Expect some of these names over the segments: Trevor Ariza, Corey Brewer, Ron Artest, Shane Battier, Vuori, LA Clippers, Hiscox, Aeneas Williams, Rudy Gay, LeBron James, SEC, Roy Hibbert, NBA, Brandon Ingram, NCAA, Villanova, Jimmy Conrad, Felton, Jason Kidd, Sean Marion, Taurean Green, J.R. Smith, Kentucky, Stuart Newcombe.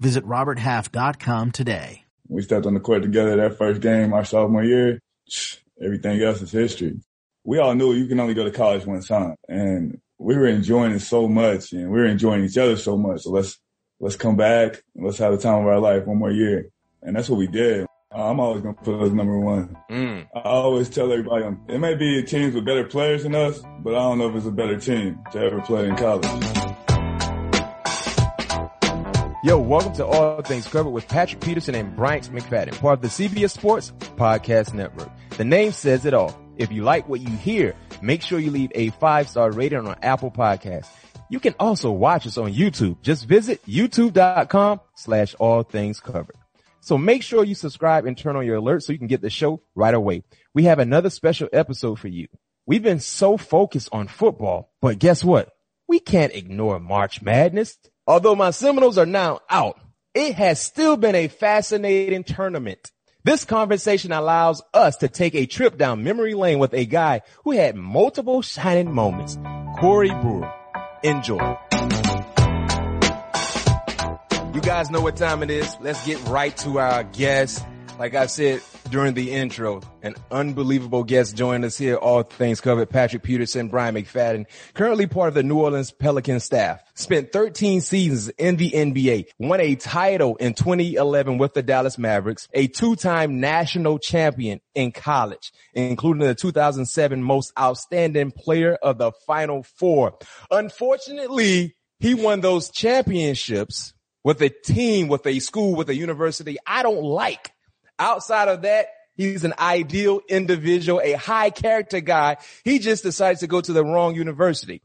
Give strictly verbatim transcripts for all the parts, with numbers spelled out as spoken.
Visit robert half dot com today. We stepped on the court together that first game our sophomore year. Everything else is history. We all knew you can only go to college one time, and we were enjoying it so much, and we were enjoying each other so much. So let's let's come back and let's have the time of our life one more year, and that's what we did. I'm always gonna put us number one. Mm. I always tell everybody, it may be teams with better players than us, but I don't know if it's a better team to ever play in college. Yo, welcome to All Things Covered with Patrick Peterson and Bryant McFadden, part of the C B S Sports Podcast Network. The name says it all. If you like what you hear, make sure you leave a five-star rating on Apple Podcasts. You can also watch us on YouTube. Just visit youtube.com slash all things covered. So make sure you subscribe and turn on your alerts so you can get the show right away. We have another special episode for you. We've been so focused on football, but guess what? We can't ignore March Madness. Although my Seminoles are now out, it has still been a fascinating tournament. This conversation allows us to take a trip down memory lane with a guy who had multiple shining moments, Corey Brewer. Enjoy. You guys know what time it is. Let's get right to our guest. Like I said during the intro, an unbelievable guest joined us here, All Things Covered, Patrick Peterson, Brian McFadden, currently part of the New Orleans Pelicans staff. Spent thirteen seasons in the N B A, won a title in twenty eleven with the Dallas Mavericks, a two-time national champion in college, including the two thousand seven Most Outstanding Player of the Final Four. Unfortunately, he won those championships with a team, with a school, with a university I don't like. Outside of that, he's an ideal individual, a high character guy. He just decides to go to the wrong university,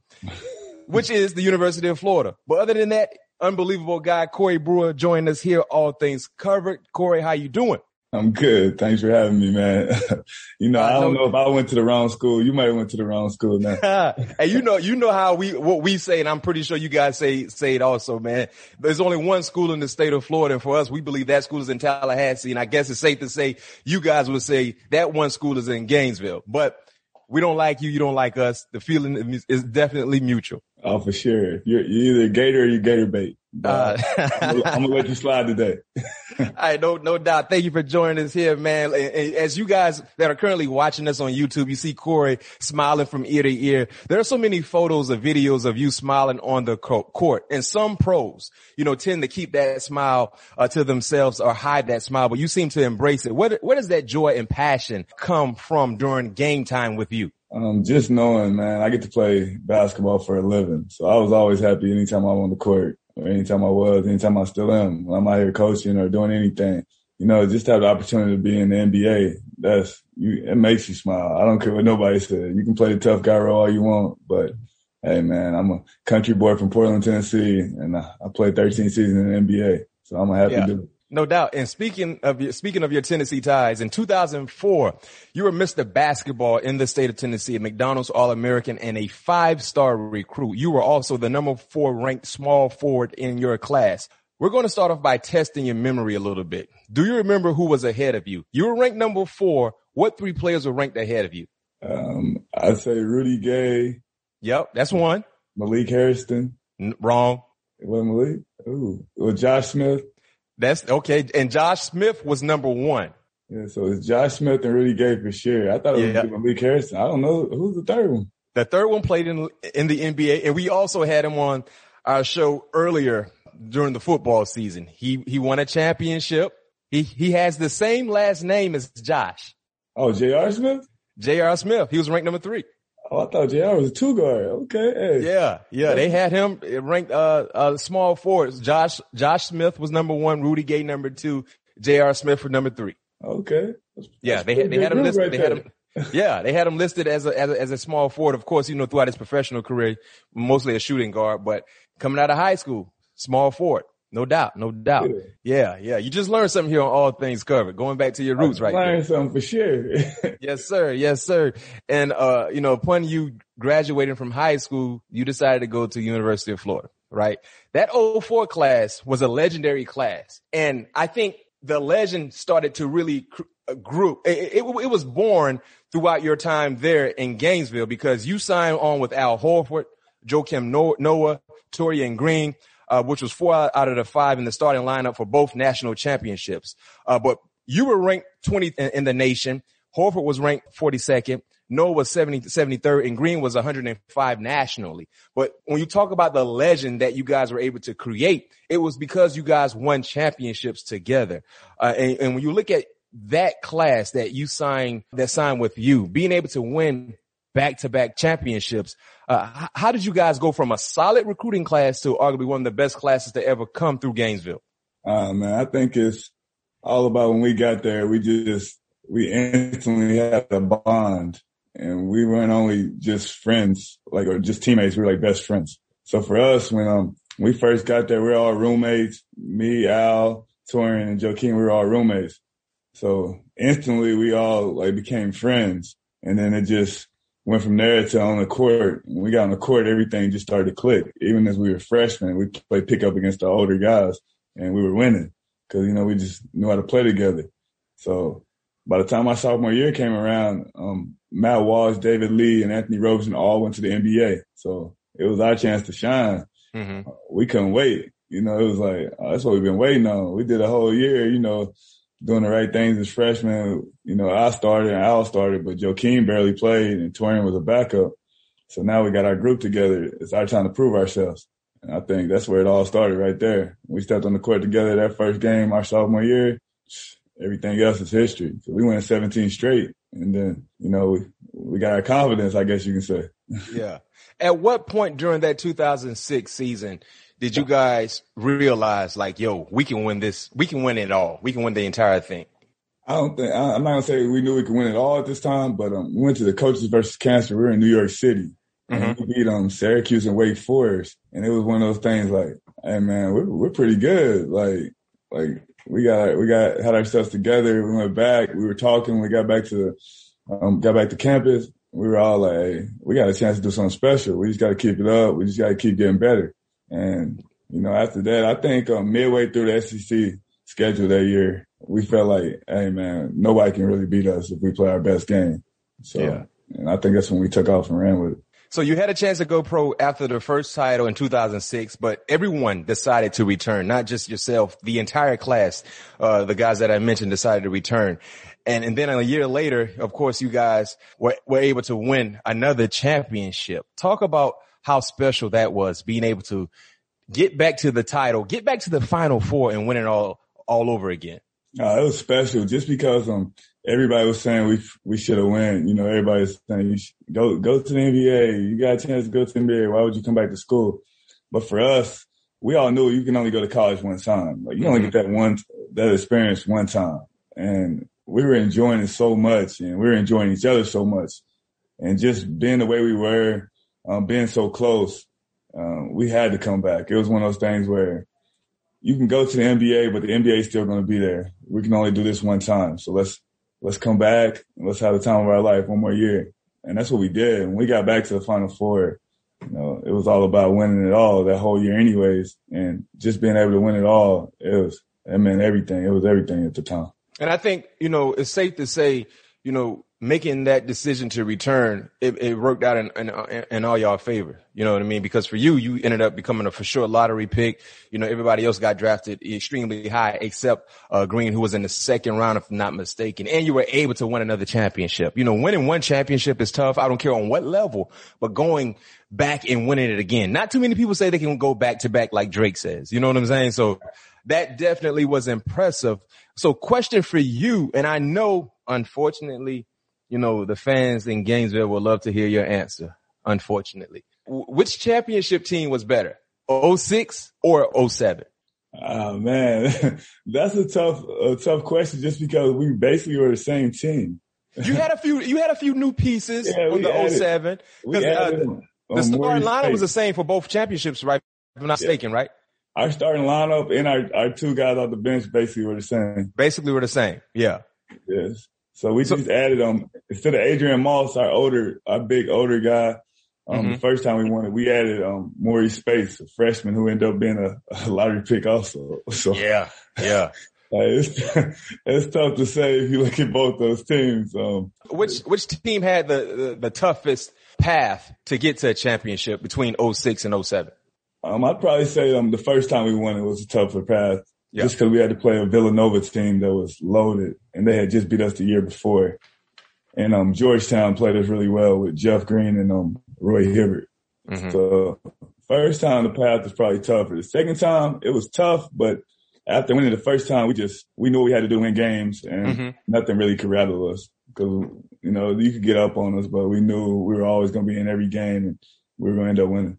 which is the University of Florida. But other than that, unbelievable guy, Corey Brewer, joined us here, All Things Covered. Corey, how you doing? I'm good. Thanks for having me, man. you know, I don't know if I went to the wrong school. You might have went to the wrong school now. And you know, you know how we, what we say, and I'm pretty sure you guys say, say it also, man. There's only one school in the state of Florida. And for us, we believe that school is in Tallahassee. And I guess it's safe to say you guys would say that one school is in Gainesville, but we don't like you. You don't like us. The feeling is definitely mutual. Oh, for sure. You're, you're either Gator or you're Gator bait. Uh, I'm going to let you slide today. I no, no doubt. Thank you for joining us here, man. And, and as you guys that are currently watching us on YouTube, you see Corey smiling from ear to ear. There are so many photos and videos of you smiling on the court. And some pros, you know, tend to keep that smile uh, to themselves or hide that smile, but you seem to embrace it. Where, where does that joy and passion come from during game time with you? Um, just knowing, man, I get to play basketball for a living. So I was always happy anytime I'm on the court, or anytime I was, anytime I still am, when I'm out here coaching or doing anything. You know, just to have the opportunity to be in the N B A, that's, you, it makes you smile. I don't care what nobody said. You can play the tough guy role all you want, but hey, man, I'm a country boy from Portland, Tennessee, and I, I played thirteen seasons in the N B A. So I'm a happy yeah. dude. No doubt. And speaking of your, speaking of your Tennessee ties, in two thousand four, you were Mister Basketball in the state of Tennessee, a McDonald's All-American and a five-star recruit. You were also the number four ranked small forward in your class. We're going to start off by testing your memory a little bit. Do you remember who was ahead of you? You were ranked number four. What three players were ranked ahead of you? Um, I'd say Rudy Gay. Yep. That's one. Malik Harrison. N- wrong. It wasn't Malik. Ooh. Well, Josh Smith. That's okay. And Josh Smith was number one. Yeah, so it's Josh Smith and Rudy Gay for sure. I thought it yeah. was Malik Harrison. I don't know. Who's the third one? The third one played in in the N B A, and we also had him on our show earlier during the football season. He he won a championship. He he has the same last name as Josh. Oh, J R. Smith? J R. Smith. He was ranked number three. Oh, I thought J R was a two guard. Okay. Hey. Yeah, yeah. They had him ranked uh, uh small forwards. Josh Josh Smith was number one, Rudy Gay number two, J R. Smith for number three. Okay. That's, yeah, they had they had him listed. Right they had him, yeah, they had him listed as a, as a as a small forward. Of course, you know, throughout his professional career, mostly a shooting guard, but coming out of high school, small forward. No doubt, no doubt. Sure. Yeah, yeah. You just learned something here on All Things Covered. Going back to your roots, right? Learned something for sure. Yes, sir. Yes, sir. And uh, you know, upon you graduating from high school, you decided to go to University of Florida, right? That oh four class was a legendary class, and I think the legend started to really cr- group. It, it, it was born throughout your time there in Gainesville because you signed on with Al Horford, Joakim Noah, Taurean Green. Uh, which was four out of the five in the starting lineup for both national championships. Uh, but you were ranked twentieth in, in the nation. Horford was ranked forty-second. Noah was seventy, seventy-third, and Green was one hundred five nationally. But when you talk about the legend that you guys were able to create, it was because you guys won championships together. Uh, and, and when you look at that class that you signed, that signed with you, being able to win back-to-back championships. Uh, how did you guys go from a solid recruiting class to arguably one of the best classes to ever come through Gainesville? Uh, man, I think it's all about when we got there, we just, we instantly had a bond and we weren't only just friends, like, or just teammates. We were like best friends. So for us, when, um, we first got there, we were all roommates, me, Al, Taurean, and Joakim, we were all roommates. So instantly we all like became friends. And then it just, went from there to on the court. When we got on the court, everything just started to click. Even as we were freshmen, we played pickup against the older guys, and we were winning because, you know, we just knew how to play together. So by the time my sophomore year came around, um, Matt Walsh, David Lee, and Anthony Robeson all went to the N B A. So it was our chance to shine. Mm-hmm. Uh, we couldn't wait. You know, it was like, oh, that's what we've been waiting on. We did a whole year, you know, doing the right things as freshmen. You know, I started and Al started, but Joakim barely played and Taurean was a backup. So now we got our group together. It's our time to prove ourselves. And I think that's where it all started right there. We stepped on the court together that first game, our sophomore year. Everything else is history. So we went seventeen straight. And then, you know, we, we got our confidence, I guess you can say. Yeah. At what point during that two thousand six season did you guys realize, like, yo, we can win this. We can win it all. We can win the entire thing. I don't think, I, I'm not going to say we knew we could win it all at this time, but um, we went to the coaches versus cancer. We were in New York City. Mm-hmm. And we beat um, Syracuse and Wake Forest. And it was one of those things like, hey, man, we're, we're pretty good. Like, like we got, we got, had ourselves together. We went back. We were talking. We got back to, um, got back to campus. We were all like, hey, we got a chance to do something special. We just got to keep it up. We just got to keep getting better. And, you know, after that, I think um, midway through the S E C schedule that year, we felt like, hey, man, nobody can really beat us if we play our best game. So, yeah. And I think that's when we took off and ran with it. So you had a chance to go pro after the first title in two thousand six, but everyone decided to return, not just yourself. The entire class, uh, the guys that I mentioned decided to return. And, and then a year later, of course, you guys were, were able to win another championship. Talk about how special that was, being able to get back to the title, get back to the Final Four and win it all, all over again. Uh, it was special just because, um, everybody was saying we, we should have won. You know, everybody's saying you should go, go to the N B A. You got a chance to go to the N B A. Why would you come back to school? But for us, we all knew you can only go to college one time. Like you mm-hmm. only get that one, that experience one time. And we were enjoying it so much and we were enjoying each other so much and just being the way we were. Um, being so close, um, we had to come back. It was one of those things where you can go to the N B A, but the N B A is still going to be there. We can only do this one time. So let's, let's come back and let's have the time of our life one more year. And that's what we did. When we got back to the Final Four, you know, it was all about winning it all that whole year anyways. And just being able to win it all, it was, I mean, everything. It was everything at the time. And I think, you know, it's safe to say, you know, making that decision to return, it, it worked out in, in, in all y'all favor. You know what I mean? Because for you, you ended up becoming a for sure lottery pick. You know, everybody else got drafted extremely high except uh, Green, who was in the second round, if I'm not mistaken. And you were able to win another championship. You know, winning one championship is tough. I don't care on what level, but going back and winning it again. Not too many people say they can go back to back like Drake says. You know what I'm saying? So that definitely was impressive. So question for you, and I know, unfortunately, you know, the fans in Gainesville would love to hear your answer, unfortunately. W- which championship team was better, oh six or oh seven? Oh, man, that's a tough a tough question just because we basically were the same team. You had a few You had a few new pieces yeah, on the oh seven. Uh, the starting lineup was the same for both championships, right? If I'm not yeah. mistaken, right? our starting lineup and our, our two guys off the bench basically were the same. Basically were the same. Yeah. Yes. So we so, just added them. Instead of Adrian Moss, our older, our big older guy, um, mm-hmm. the first time we won it, we added um, Maurice Spates, a freshman who ended up being a, a lottery pick also. So yeah, yeah. Like it's, it's tough to say if you look at both those teams. Um, which which team had the, the, the toughest path to get to a championship between oh six and oh seven? Um, I'd probably say um the first time we won it was a tougher path, yeah. just because we had to play a Villanova team that was loaded, and they had just beat us the year before. And um Georgetown played us really well with Jeff Green and um Roy Hibbert. Mm-hmm. So first time the path was probably tougher. The second time it was tough, but after winning the first time, we just, we knew what we had to do in games, and mm-hmm. nothing really could rattle us. Cause, you know, you could get up on us, but we knew we were always going to be in every game and we were going to end up winning.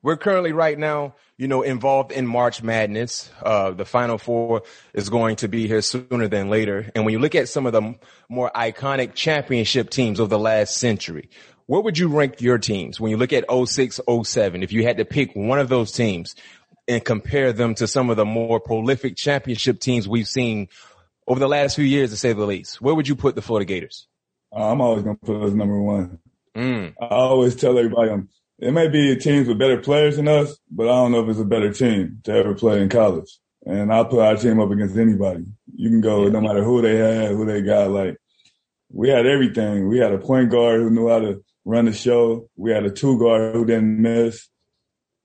We're currently right now, you know, involved in March Madness. Uh, the Final Four is going to be here sooner than later. And when you look at some of the more iconic championship teams of the last century, where would you rank your teams when you look at oh six, oh seven? If you had to pick one of those teams and compare them to some of the more prolific championship teams we've seen over the last few years, to say the least, where would you put the Florida Gators? I'm always going to put us number one. Mm. I always tell everybody, um, it may be teams with better players than us, but I don't know if it's a better team to ever play in college. And I'll put our team up against anybody. You can go no matter who they had, who they got. Like, we had everything. We had a point guard who knew how to run the show. We had a two guard who didn't miss.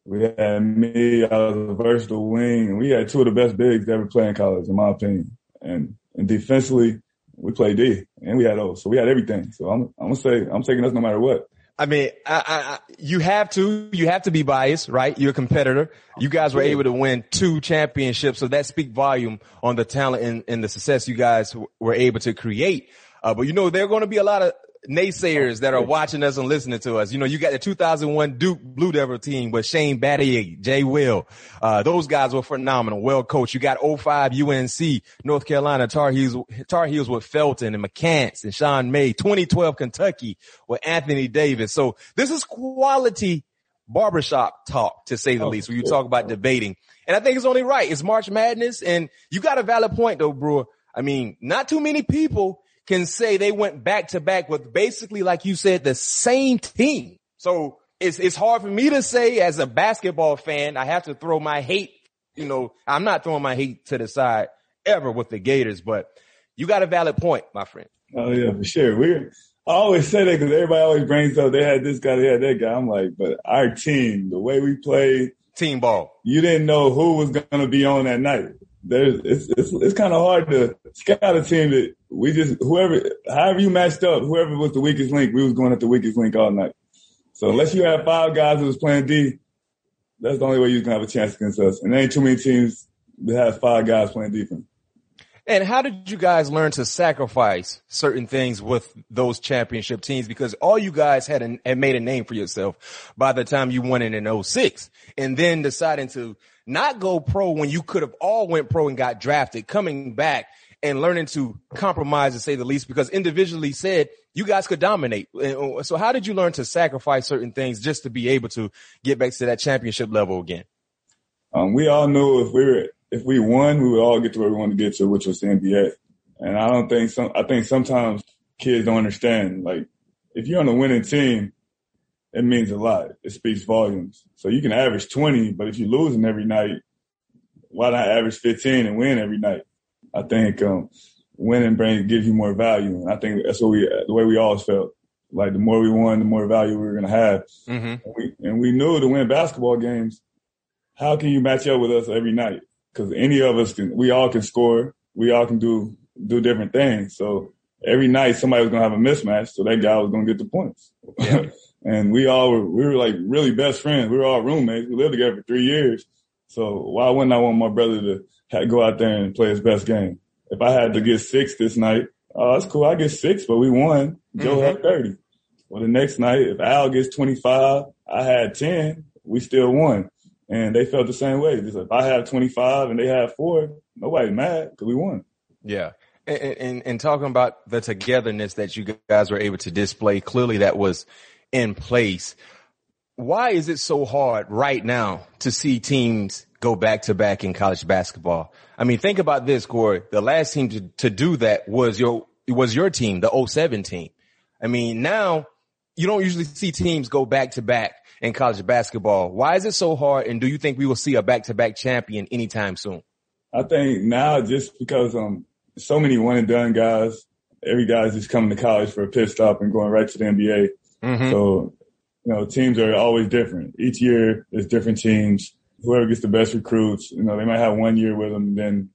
We had me, I was a versatile wing, and we had two of the best bigs to ever play in college, in my opinion. And and defensively, we played D, and we had O, so we had everything. So I'm I'm gonna say I'm taking us no matter what. I mean, I, I, you have to you have to be biased, right? You're a competitor. You guys were able to win two championships, so that speaks volume on the talent and, and the success you guys were able to create. Uh, but you know, there are going to be a lot of naysayers that are watching us and listening to us. You know, you got the two thousand one Duke Blue Devil team with Shane Battier, Jay Will. Uh, those guys were phenomenal, well coached. You got oh five U N C, North Carolina Tar Heels, Tar Heels with Felton and McCants and Sean May. twenty twelve Kentucky with Anthony Davis. So this is quality barbershop talk, to say the oh, least, when you talk about debating. And I think it's only right. It's March Madness, and you got a valid point though, Brewer. I mean, not too many people can say they went back to back with basically, like you said, the same team. So it's, it's hard for me to say as a basketball fan, I have to throw my hate, you know, I'm not throwing my hate to the side ever with the Gators, but you got a valid point, my friend. Oh yeah, for sure. We're, I always say that because everybody always brings up, they had this guy, they had that guy. I'm like, but our team, the way we played team ball, you didn't know who was going to be on that night. There's, it's, it's, it's kind of hard to scout a team that we just, whoever, however you matched up, whoever was the weakest link, we was going at the weakest link all night. So unless you have five guys who was playing D, that's the only way you can have a chance against us. And there ain't too many teams that have five guys playing defense. And how did you guys learn to sacrifice certain things with those championship teams? Because all you guys had, an, had made a name for yourself by the time you won it in oh six, and then deciding to not go pro when you could have all went pro and got drafted, coming back and learning to compromise, to say the least, because individually said you guys could dominate. So how did you learn to sacrifice certain things just to be able to get back to that championship level again? Um, we all knew if we were, if we won, we would all get to where we wanted to get to, which was the N B A. And I don't think some, I think sometimes kids don't understand, like, if you're on a winning team, it means a lot. It speaks volumes. So you can average twenty, but if you're losing every night, why not average fifteen and win every night? I think um, winning brings, gives you more value. And I think that's what we, the way we always felt. Like, the more we won, the more value we were going to have. Mm-hmm. And, we, and we knew to win basketball games, how can you match up with us every night? Because any of us can, we all can score. We all can do do different things. So every night somebody was going to have a mismatch, so that guy was going to get the points. Yeah. And we all were, we were like really best friends. We were all roommates. We lived together for three years. So why wouldn't I want my brother to ha- go out there and play his best game? If I had to get six this night, oh, that's cool. I get six, but we won. Joe mm-hmm. had thirty. Well, the next night, if Al gets twenty-five, I had ten, we still won. And they felt the same way. Just like, if I have twenty-five and they have four, nobody's mad because we won. Yeah. And, and, and talking about the togetherness that you guys were able to display, clearly that was in place. Why is it so hard right now to see teams go back-to-back in college basketball. I mean, think about this, Corey. The last team to, to do that was your was your team, the oh seven team. I mean, now you don't usually see teams go back-to-back in college basketball. Why is it so hard, and do you think we will see a back-to-back champion anytime soon? I think now just because um so many one-and-done guys, every guy's just coming to college for a pit stop and going right to the N B A. Mm-hmm. So, you know, teams are always different. Each year there's different teams. Whoever gets the best recruits, you know, they might have one year with them, then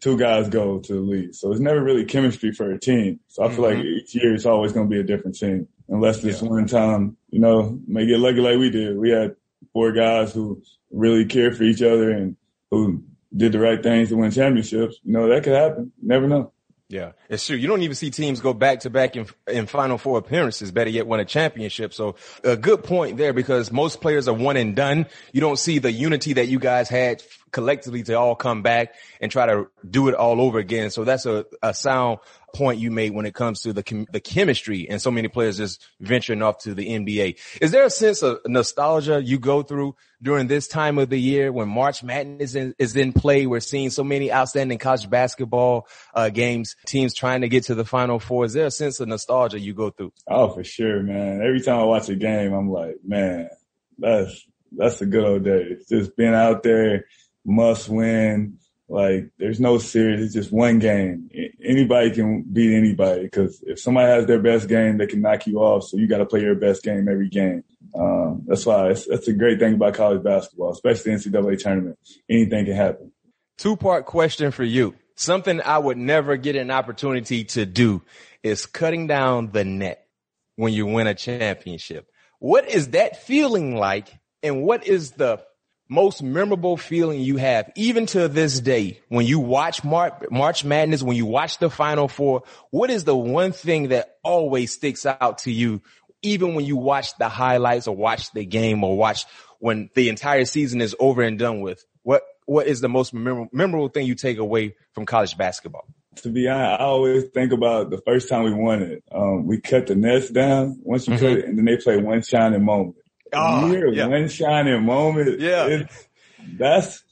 two guys go to the league. So it's never really chemistry for a team. So I mm-hmm. feel like each year it's always going to be a different team. Unless this yeah. one time, you know, may get lucky like we did. We had four guys who really cared for each other and who did the right things to win championships. You know, that could happen. You never know. Yeah, it's true. You don't even see teams go back to back in, in Final Four appearances, better yet win a championship. So a good point there, because most players are one and done. You don't see the unity that you guys had collectively to all come back and try to do it all over again. So that's a, a sound point you made when it comes to the chem- the chemistry and so many players just venturing off to the N B A. Is there a sense of nostalgia you go through during this time of the year when March Madness is in, is in play? We're seeing so many outstanding college basketball uh, games, teams trying to get to the Final Four. Is there a sense of nostalgia you go through? Oh, for sure, man. Every time I watch a game, I'm like, man, that's that's a good old day. Just being out there, must win. Like, there's no series. It's just one game. Anybody can beat anybody, because if somebody has their best game, they can knock you off. So you got to play your best game every game. Um, that's why it's, that's a great thing about college basketball, especially N C double A tournament. Anything can happen. Two-part question for you. Something I would never get an opportunity to do is cutting down the net when you win a championship. What is that feeling like, and what is the most memorable feeling you have, even to this day, when you watch March, March Madness, when you watch the Final Four? What is the one thing that always sticks out to you, even when you watch the highlights or watch the game or watch when the entire season is over and done with? What What is the most memorable, memorable thing you take away from college basketball? To be honest, I always think about the first time we won it. Um, we cut the nets down once you mm-hmm. cut it, and then they play One Shining Moment. Oh, yeah. One shining moment. Yeah. It, that's,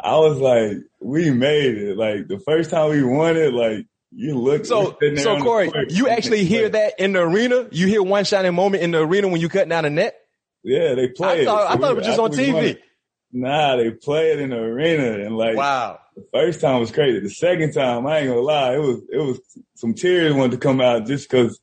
I was like, we made it. Like, the first time we won it, like, you look. So, so Corey, you actually hear that in the arena? You hear One Shining Moment in the arena when you cut down a net? Yeah, they play I it. Thought, so I thought we, it was just on T V. Nah, they play it in the arena. And like, wow. The first time was crazy. The second time, I ain't gonna lie, it was, it was some tears wanted to come out just cause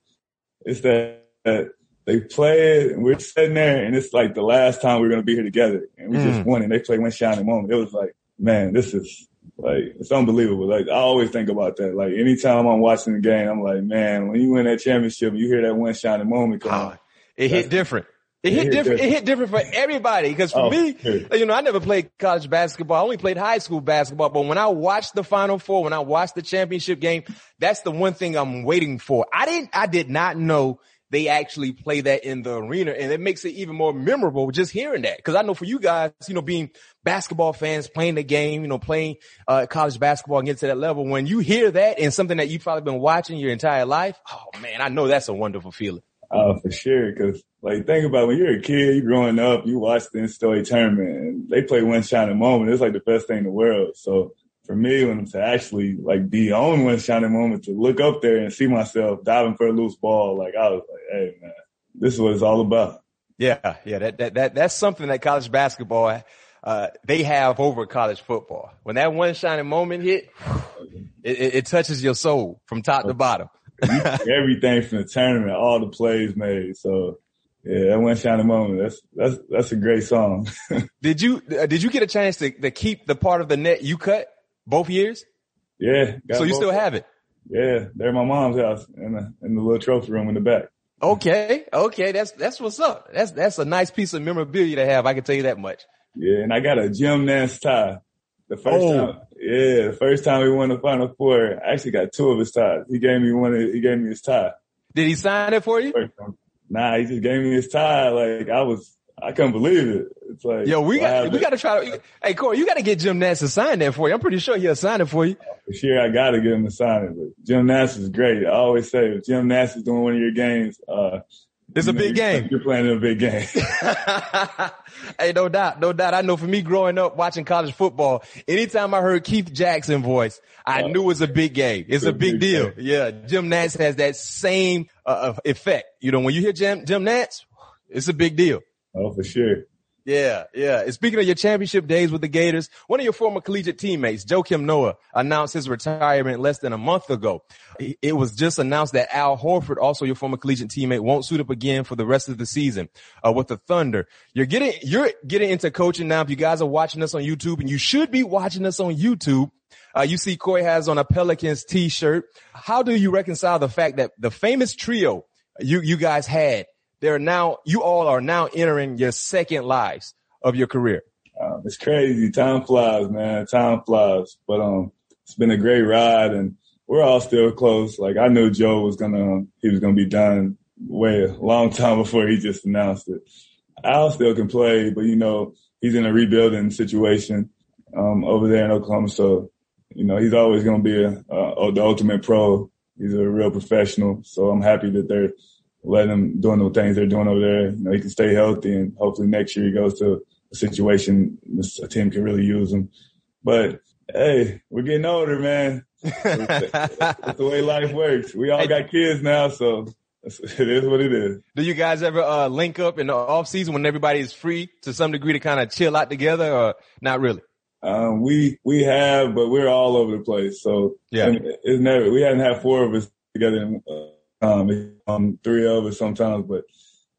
it's that, that they play it, and we're sitting there, and it's like the last time we we're going to be here together. And we mm. just won, and they play One Shining Moment. It was like, man, this is, like, it's unbelievable. Like, I always think about that. Like, anytime I'm watching the game, I'm like, man, when you win that championship, you hear that One Shining Moment come out. It hit different. It, it hit, hit different. different. It hit different for everybody. Because for oh, me, sure. you know, I never played college basketball. I only played high school basketball. But when I watched the Final Four, when I watched the championship game, that's the one thing I'm waiting for. I didn't, I did not know they actually play that in the arena, and it makes it even more memorable just hearing that. Because I know for you guys, you know, being basketball fans, playing the game, you know, playing uh college basketball and get to that level, when you hear that and something that you've probably been watching your entire life, oh, man, I know that's a wonderful feeling. Oh, uh, for sure, because, like, think about when you're a kid, you're growing up, you watch the N C double A tournament, and they play One Shining Moment. It's, like, the best thing in the world. So for me, when to actually, like, be on One Shining Moment, to look up there and see myself diving for a loose ball, like, I was like, hey, man, this is what it's all about. Yeah, yeah, that that that that's something that college basketball, uh, they have over college football. When that One Shining Moment hit, it, it, it touches your soul from top to bottom. Everything from the tournament, all the plays made, so... Yeah, that One Shining Moment. That's, that's, that's a great song. Did you, did you get a chance to, to keep the part of the net you cut both years? Yeah. So you still have it? Yeah. They're at my mom's house in the, in the little trophy room in the back. Okay. Okay. That's, that's what's up. That's, that's a nice piece of memorabilia to have. I can tell you that much. Yeah. And I got a Jim Nantz tie. The first oh. time. Yeah. The first time we won the Final Four, I actually got two of his ties. He gave me one, he gave me his tie. Did he sign it for you? Nah, he just gave me his tie. Like, I was, I couldn't believe it. It's like, yo, we got, we got to try to, hey, Corey, you got to get Jim Nantz to sign that for you. I'm pretty sure he'll sign it for you. For sure, I got to get him to sign it. But Jim Nantz is great. I always say, if Jim Nantz is doing one of your games, uh, It's you a know, big game. You're playing in a big game. Hey, no doubt. No doubt. I know for me growing up watching college football, anytime I heard Keith Jackson's voice, I uh, knew it was a big game. It's, it's a big, big deal. Game. Yeah. Jim Nantz has that same uh, effect. You know, when you hear Jim, Jim Nantz, it's a big deal. Oh, for sure. Yeah, yeah. And speaking of your championship days with the Gators, one of your former collegiate teammates, Joakim Noah, announced his retirement less than a month ago. It was just announced that Al Horford, also your former collegiate teammate, won't suit up again for the rest of the season uh, with the Thunder. You're getting, you're getting into coaching now. If you guys are watching us on YouTube, and you should be watching us on YouTube, uh, you see Corey has on a Pelicans t-shirt. How do you reconcile the fact that the famous trio you, you guys had, They're now, you all are now entering your second lives of your career? Um, it's crazy. Time flies, man. Time flies. But um, it's been a great ride, and we're all still close. Like, I knew Joe was gonna, um, he was gonna be done way a long time before he just announced it. Al still can play, but you know he's in a rebuilding situation um, over there in Oklahoma. So you know he's always gonna be a, a, the ultimate pro. He's a real professional. So I'm happy that they're letting them doing the things they're doing over there. You know, he can stay healthy, and hopefully next year he goes to a situation a team can really use him. But hey, we're getting older, man. That's the way life works. We all hey, got kids now, so it is what it is. Do you guys ever uh, link up in the off season when everybody is free to some degree to kind of chill out together, or not really? Um, we we have, but we're all over the place. So yeah, it's never. We haven't had four of us together in, uh, Um, um, three of us sometimes, but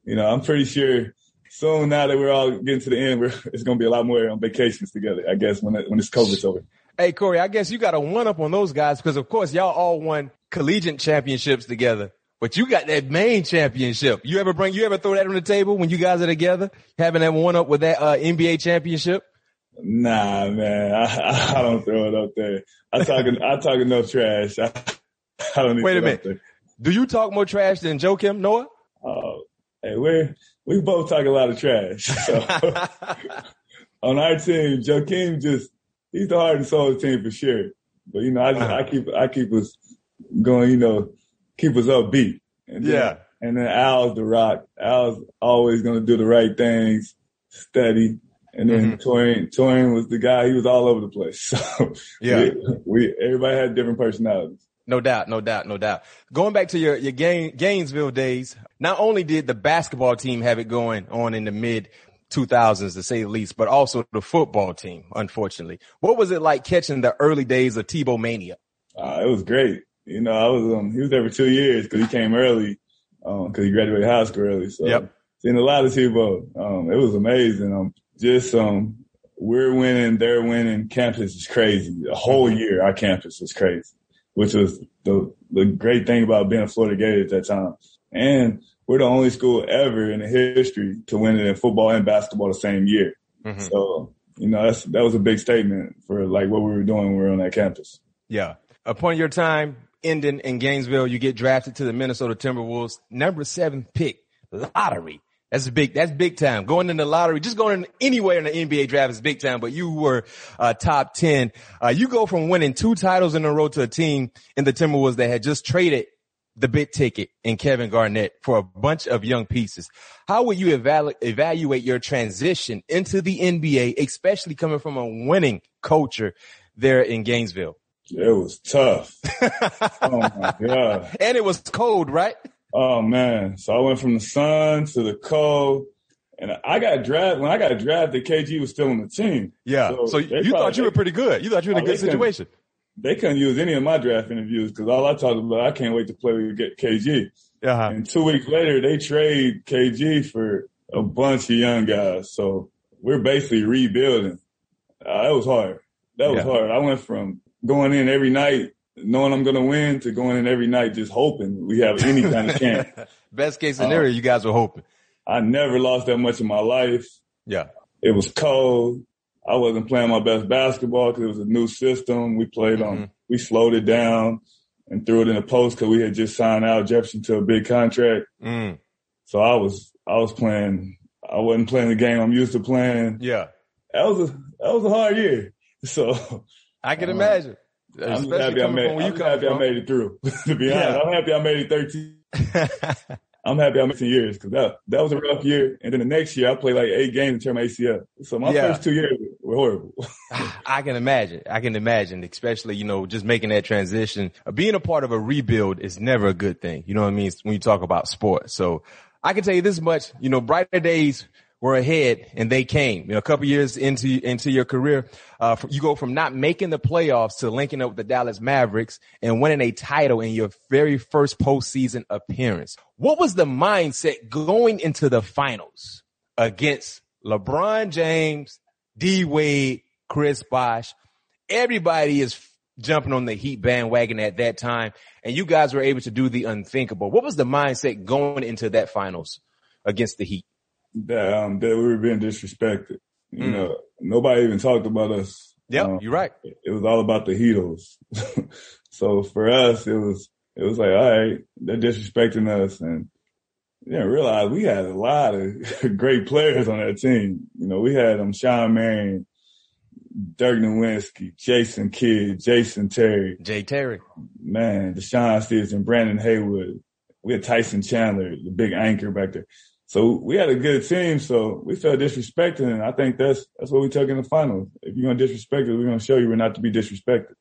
you know, I'm pretty sure soon, now that we're all getting to the end, we're, it's going to be a lot more on vacations together, I guess, when it, when this COVID's over. Hey, Corey, I guess you got a one up on those guys because, of course, y'all all won collegiate championships together, but you got that main championship. You ever bring, you ever throw that on the table when you guys are together, having that one up with that uh, N B A championship? Nah, man, I, I don't throw it up there. I talk, I talk enough trash. I, I don't need Wait a minute. Up there. Do you talk more trash than Joakim Noah? Oh, hey, we're, we both talk a lot of trash. So. On our team, Joakim just, he's the heart and soul of the team for sure. But, you know, I, just, uh-huh. I keep I keep us going, you know, keep us upbeat. And then, yeah. And then Al's the rock. Al's always going to do the right things, steady. And then mm-hmm. Taurean, Taurean was the guy, he was all over the place. So, yeah, we, we everybody had different personalities. No doubt, no doubt, no doubt. Going back to your, your Gain, Gainesville days, not only did the basketball team have it going on in the mid two thousands, to say the least, but also the football team, unfortunately. What was it like catching the early days of Tebow Mania? Uh, it was great. You know, I was, um, he was there for two years because he came early, um, because he graduated high school early. So, yep. Seen a lot of Tebow. Um, it was amazing. Um, just, um, we're winning, they're winning. Campus is crazy. The whole year, our campus was crazy, which was the the great thing about being a Florida Gator at that time. And we're the only school ever in the history to win it in football and basketball the same year. Mm-hmm. So, you know, that's, that was a big statement for, like, what we were doing when we were on that campus. Yeah. Upon your time ending in Gainesville, you get drafted to the Minnesota Timberwolves, number seven pick, lottery. That's big. That's big time. Going in the lottery, just going in anywhere in the N B A draft is big time. But you were uh, top ten. Uh, you go from winning two titles in a row to a team in the Timberwolves that had just traded the big ticket in Kevin Garnett for a bunch of young pieces. How would you evalu- evaluate your transition into the N B A, especially coming from a winning culture there in Gainesville? It was tough. Oh my God! And it was cold, right? Oh, man. So I went from the sun to the cold. And I got drafted. When I got drafted, K G was still on the team. Yeah. So, so you thought you were pretty good. You thought you were in a good situation. They couldn't use any of my draft interviews because all I talked about, I can't wait to play with K G. Uh-huh. And two weeks later, they trade K G for a bunch of young guys. So we're basically rebuilding. Uh, that was hard. That was yeah. hard. I went from going in every night knowing I'm going to win to going in every night just hoping we have any kind of chance. Best case scenario, um, you guys were hoping. I never lost that much in my life. Yeah. It was cold. I wasn't playing my best basketball because it was a new system. We played on, mm-hmm. um, we slowed it down and threw it in the post because we had just signed Al Jefferson to a big contract. Mm. So I was, I was playing, I wasn't playing the game I'm used to playing. Yeah. That was a, that was a hard year. So I can um, imagine. I'm happy I made, I'm happy I made it through, to be honest. I'm happy I made it thirteen. I'm happy I'm missing years because that that was a rough year. And then the next year, I played like eight games and tear my A C L. So my yeah. first two years were horrible. I can imagine. I can imagine, especially, you know, just making that transition. Being a part of a rebuild is never a good thing. You know what I mean? When you talk about sports. So I can tell you this much, you know, brighter days were ahead and they came. You know, a couple years into into your career, uh, you go from not making the playoffs to linking up with the Dallas Mavericks and winning a title in your very first postseason appearance. What was the mindset going into the finals against LeBron James, D-Wade, Chris Bosh? Everybody is f- jumping on the Heat bandwagon at that time, and you guys were able to do the unthinkable. What was the mindset going into that finals against the Heat? That, um, that we were being disrespected. You mm. know, nobody even talked about us. Yeah, um, you're right. It was all about the Heatles. So for us, it was it was like, all right, they're disrespecting us, and you didn't realize we had a lot of great players on that team. You know, we had um Sean Marion, Dirk Nowitzki, Jason Kidd, Jason Terry, J. Terry, man, Deshaun Stevenson, Brandon Haywood. We had Tyson Chandler, the big anchor back there. So we had a good team, so we felt disrespected, and I think that's that's what we took in the finals. If you're going to disrespect us, we're going to show you we're not to be disrespected.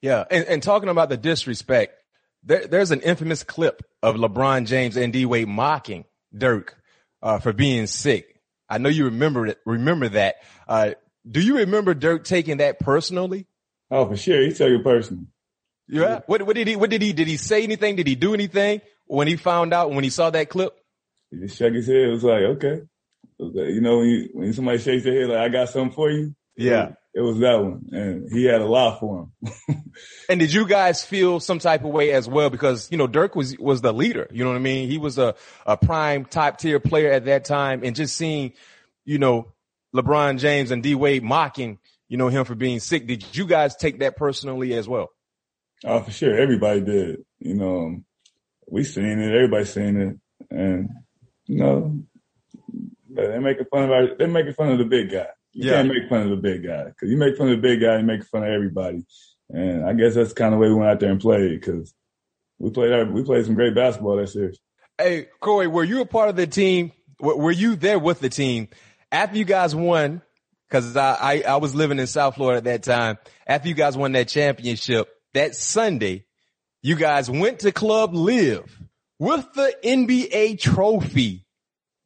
Yeah, and, and talking about the disrespect, there, there's an infamous clip of LeBron James and D-Wade mocking Dirk uh, for being sick. I know you remember it, remember that. Uh, do you remember Dirk taking that personally? Oh, for sure. He took it personally. Yeah. What, what did he? What did he? Did he say anything? Did he do anything when he found out, when he saw that clip? He just shook his head. It was like, okay. Was like, you know, when, you, when somebody shakes their head, like, I got something for you. Yeah. It was that one. And he had a lot for him. And did you guys feel some type of way as well? Because, you know, Dirk was, was the leader. You know what I mean? He was a, a prime top tier player at that time. And just seeing, you know, LeBron James and D-Wade mocking, you know, him for being sick. Did you guys take that personally as well? Oh, for sure. Everybody did. You know, we seen it. Everybody seen it. And, you know, they're making fun of our, they're making fun of the big guy. You yeah. can't make fun of the big guy. Because you make fun of the big guy, you make fun of everybody. And I guess that's the kind of way we went out there and played, because we played our, we played some great basketball that series. Hey, Corey, were you a part of the team? Were you there with the team after you guys won? Because I, I, I was living in South Florida at that time. After you guys won that championship, that Sunday, you guys went to Club Live with the N B A trophy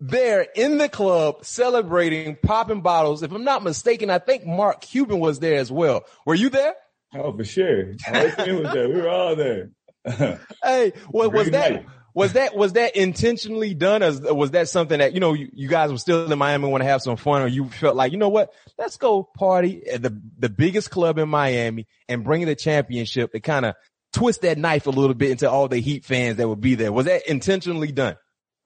there in the club, celebrating, popping bottles. If I'm not mistaken, I think Mark Cuban was there as well. Were you there? Oh, for sure. My team was there. We were all there. Hey, what, was that was that was that intentionally done? Or was that something that, you know, you, you guys were still in Miami and want to have some fun, or you felt like, you know what, let's go party at the the biggest club in Miami and bring the championship to kind of twist that knife a little bit into all the Heat fans that would be there? Was that intentionally done?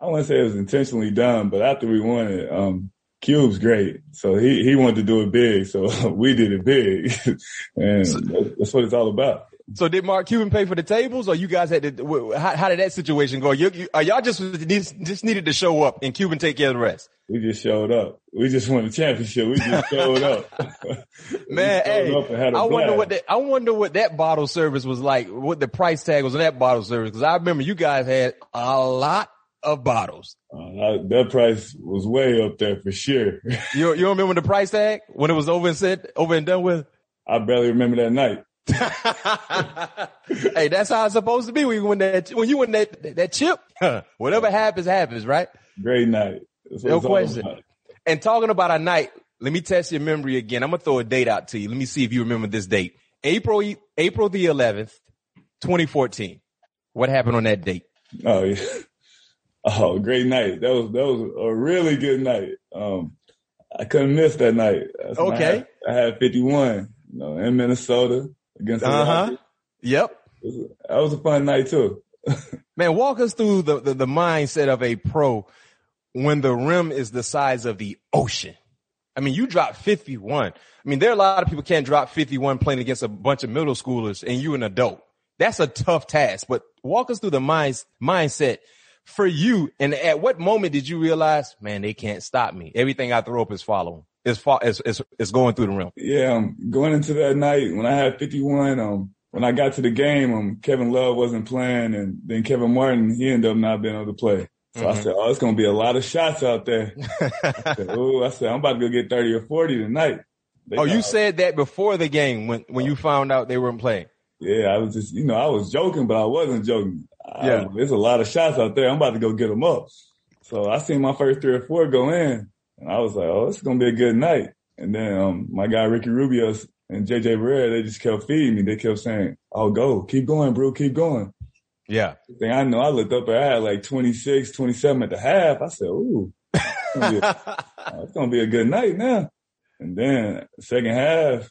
I wouldn't say it was intentionally done, but after we won it, um, Cube's great. So he, he wanted to do it big. So we did it big. And so, that's what it's all about. So did Mark Cuban pay for the tables, or you guys had to, how, how did that situation go? You, you, y'all just, just needed to show up and Cuban take care of the rest? We just showed up. We just won the championship. We just showed up. Man, showed hey, up I blast. wonder what that, I wonder what that bottle service was like, what the price tag was on that bottle service. Cause I remember you guys had a lot of bottles. Uh, that price was way up there for sure. you, you remember the price tag when it was over and said, over and done with? I barely remember that night. Hey, that's how it's supposed to be when you win that, when you win that, that chip. Whatever happens, happens, right? Great night. No question. And talking about a night, let me test your memory again. I'm going to throw a date out to you. Let me see if you remember this date. April, April the eleventh, twenty fourteen. What happened on that date? Oh, yeah. Oh, great night. That was, that was a really good night. Um, I couldn't miss that night. That's okay. I had, I had fifty-one, you know, in Minnesota against the Rockets. Uh-huh. Yep. That was a fun night too. Man, walk us through the, the, the mindset of a pro when the rim is the size of the ocean. I mean, you dropped fifty-one. I mean, there are a lot of people can't drop fifty-one playing against a bunch of middle schoolers, and you an adult. That's a tough task. But walk us through the mind, mindset for you. And at what moment did you realize, man, they can't stop me? Everything I throw up is following. It's fo- it's, it's, it's going through the rim. Yeah, um, going into that night when I had fifty-one, um, when I got to the game, um, Kevin Love wasn't playing, and then Kevin Martin, he ended up not being able to play. So mm-hmm. I said, oh, it's going to be a lot of shots out there. I said, oh, I said, I'm about to go get thirty or forty tonight. They oh, got, you said that before the game when, when you found out they weren't playing. Yeah, I was just, you know, I was joking, but I wasn't joking. Yeah. I, there's a lot of shots out there. I'm about to go get them up. So I seen my first three or four go in, and I was like, oh, it's going to be a good night. And then um, my guy Ricky Rubio and J J Barrett, they just kept feeding me. They kept saying, oh, go, keep going, bro, keep going. Yeah. The thing I know, I looked up and I had like twenty-six, twenty-seven at the half. I said, ooh, it's going to be a good night now. And then second half,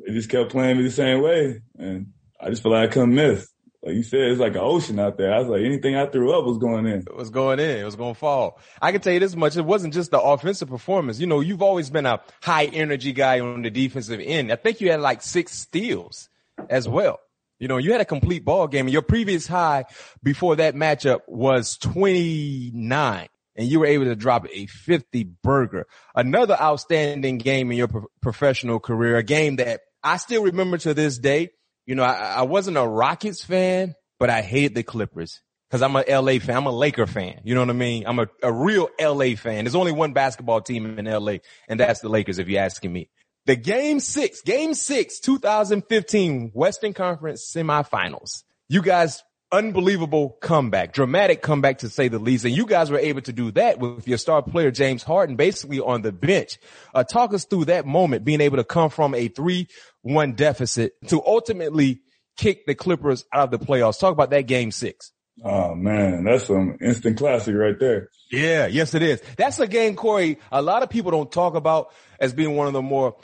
they just kept playing me the same way. And I just feel like I couldn't miss. Like you said, it's like an ocean out there. I was like, anything I threw up was going in. It was going in. It was going to fall. I can tell you this much. It wasn't just the offensive performance. You know, you've always been a high energy guy on the defensive end. I think you had like six steals as well. You know, you had a complete ball game. Your previous high before that matchup was twenty-nine, and you were able to drop a fifty-burger. Another outstanding game in your pro- professional career, a game that I still remember to this day. You know, I, I wasn't a Rockets fan, but I hated the Clippers because I'm a L A fan. I'm a Laker fan. You know what I mean? I'm a, a real L A fan. There's only one basketball team in L A, and that's the Lakers, if you're asking me. The game six, game six, two thousand fifteen Western Conference semifinals. You guys, unbelievable comeback, dramatic comeback to say the least. And you guys were able to do that with your star player, James Harden, basically on the bench. Uh, talk us through that moment, being able to come from a three one deficit to ultimately kick the Clippers out of the playoffs. Talk about that game six. Oh, man, that's some instant classic right there. Yeah, yes, it is. That's a game, Corey, a lot of people don't talk about as being one of the more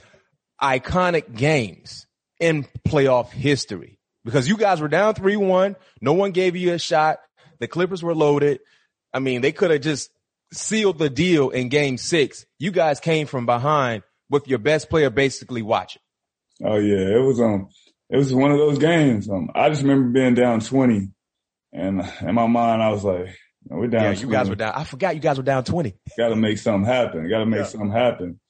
iconic games in playoff history, because you guys were down three one. No one gave you a shot. The Clippers were loaded. I mean, they could have just sealed the deal in game six. You guys came from behind with your best player basically watching. Oh, yeah, it was um, it was one of those games. Um, I just remember being down twenty, and in my mind, I was like, no, we're down. Yeah, you twenty. Guys were down. I forgot you guys were down twenty. Got to make something happen. Got to make yeah. something happen.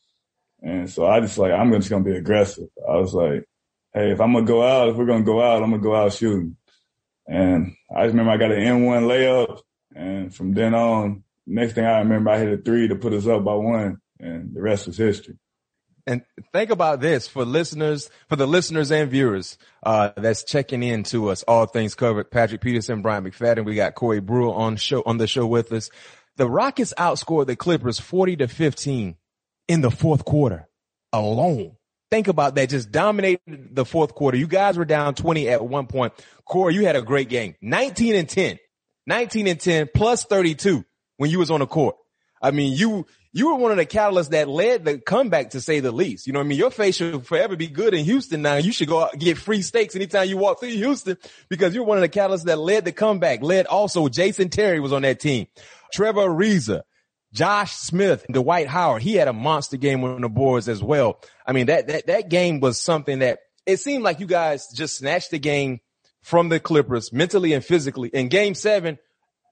And so I just like, I'm just going to be aggressive. I was like, hey, if I'm going to go out, if we're going to go out, I'm going to go out shooting. And I just remember I got an N one layup. And from then on, next thing I remember, I hit a three to put us up by one. And the rest was history. And think about this for listeners, for the listeners and viewers, uh, that's checking in to us. All Things Covered. Patrick Peterson, Bryant McFadden. We got Corey Brewer on show, on the show with us. The Rockets outscored the Clippers forty to fifteen in the fourth quarter alone. Think about that. Just dominated the fourth quarter. You guys were down twenty at one point. Corey, you had a great game. nineteen and ten, nineteen and ten plus thirty-two when you was on the court. I mean, you, you were one of the catalysts that led the comeback, to say the least. You know what I mean? Your face should forever be good in Houston now. You should go out and get free steaks anytime you walk through Houston, because you're one of the catalysts that led the comeback. Led also Jason Terry was on that team. Trevor Ariza, Josh Smith, Dwight Howard. He had a monster game on the boards as well. I mean, that, that, that game was something that it seemed like you guys just snatched the game from the Clippers mentally and physically. In game seven,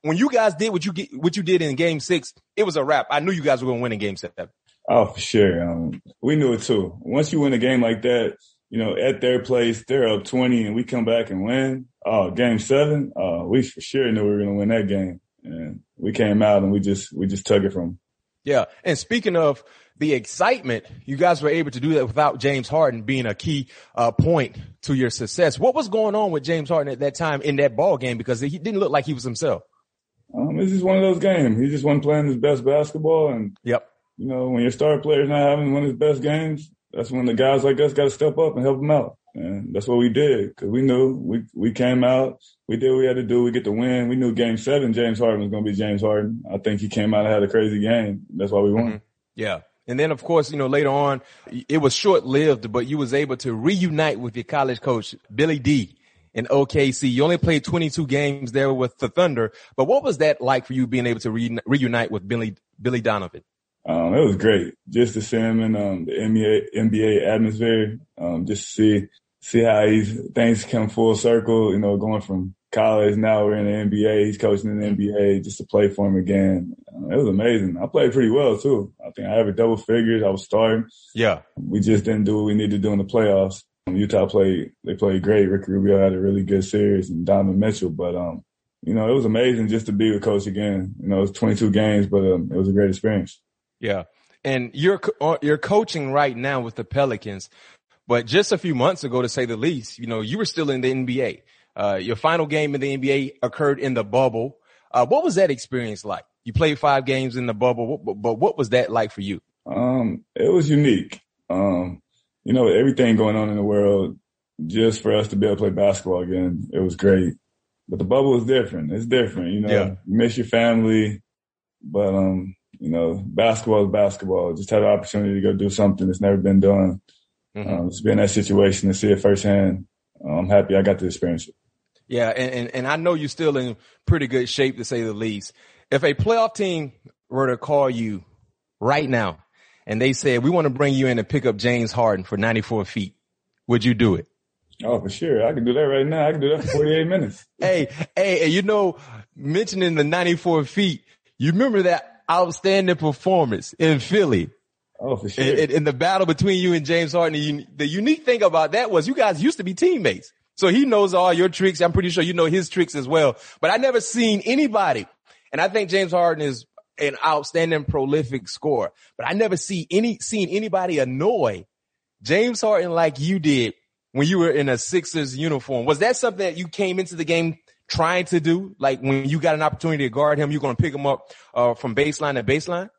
when you guys did what you get, what you did in game six, it was a wrap. I knew you guys were going to win in game seven. Oh, for sure. Um, we knew it too. Once you win a game like that, you know, at their place, they're up twenty and we come back and win. Oh, game seven. Uh, we for sure knew we were going to win that game. And we came out and we just, we just took it from them. Yeah. And speaking of the excitement, you guys were able to do that without James Harden being a key uh, point to your success. What was going on with James Harden at that time in that ball game? Because he didn't look like he was himself. Um, it's just one of those games. He just wasn't playing his best basketball. And, yep. you know, when your star player's not having one of his best games, that's when the guys like us got to step up and help him out. And that's what we did, because we knew we, we came out, we did what we had to do, we get the win. We knew game seven, James Harden was going to be James Harden. I think he came out and had a crazy game. That's why we won. Mm-hmm. Yeah. And then, of course, you know, later on, it was short-lived, but you was able to reunite with your college coach, Billy D. in O K C. You only played twenty-two games there with the Thunder, but what was that like for you, being able to re- reunite with Billy Billy Donovan? Um, it was great, just to see him in um, the N B A atmosphere, um, just to see see how he's, things come full circle. You know, going from college, now we're in the N B A. He's coaching in the N B A, just to play for him again. Um, it was amazing. I played pretty well too. I think I averaged double figures. I was starting. Yeah, we just didn't do what we needed to do in the playoffs. Utah played, they played great. Ricky Rubio had a really good series, and Donovan Mitchell, but, um, you know, it was amazing just to be with Coach again. You know, it was twenty-two games, but um, it was a great experience. Yeah. And you're you're coaching right now with the Pelicans, but just a few months ago, to say the least, you know, you were still in the N B A. Uh, your final game in the N B A occurred in the bubble. Uh, what was that experience like? You played five games in the bubble, but what was that like for you? Um, it was unique. Um, you know, everything going on in the world, just for us to be able to play basketball again, it was great. But the bubble is different. It's different, you know. Yeah. You miss your family, but um. You know, basketball is basketball. Just had the opportunity to go do something that's never been done. Mm-hmm. Um, just be in that situation and see it firsthand. I'm happy I got to experience it. Yeah, and, and, and I know you're still in pretty good shape, to say the least. If a playoff team were to call you right now and they said, we want to bring you in and pick up James Harden for ninety-four feet, would you do it? Oh, for sure. I can do that right now. I can do that for forty-eight minutes. Hey, hey, and you know, mentioning the ninety-four feet, you remember that outstanding performance in Philly. Oh, for sure. In, in the battle between you and James Harden, you, the unique thing about that was you guys used to be teammates. So he knows all your tricks. I'm pretty sure you know his tricks as well. But I never seen anybody, and I think James Harden is an outstanding, prolific scorer. But I never see any seen anybody annoy James Harden like you did when you were in a Sixers uniform. Was that something that you came into the game trying to do? Like, when you got an opportunity to guard him, you're going to pick him up uh, from baseline to baseline?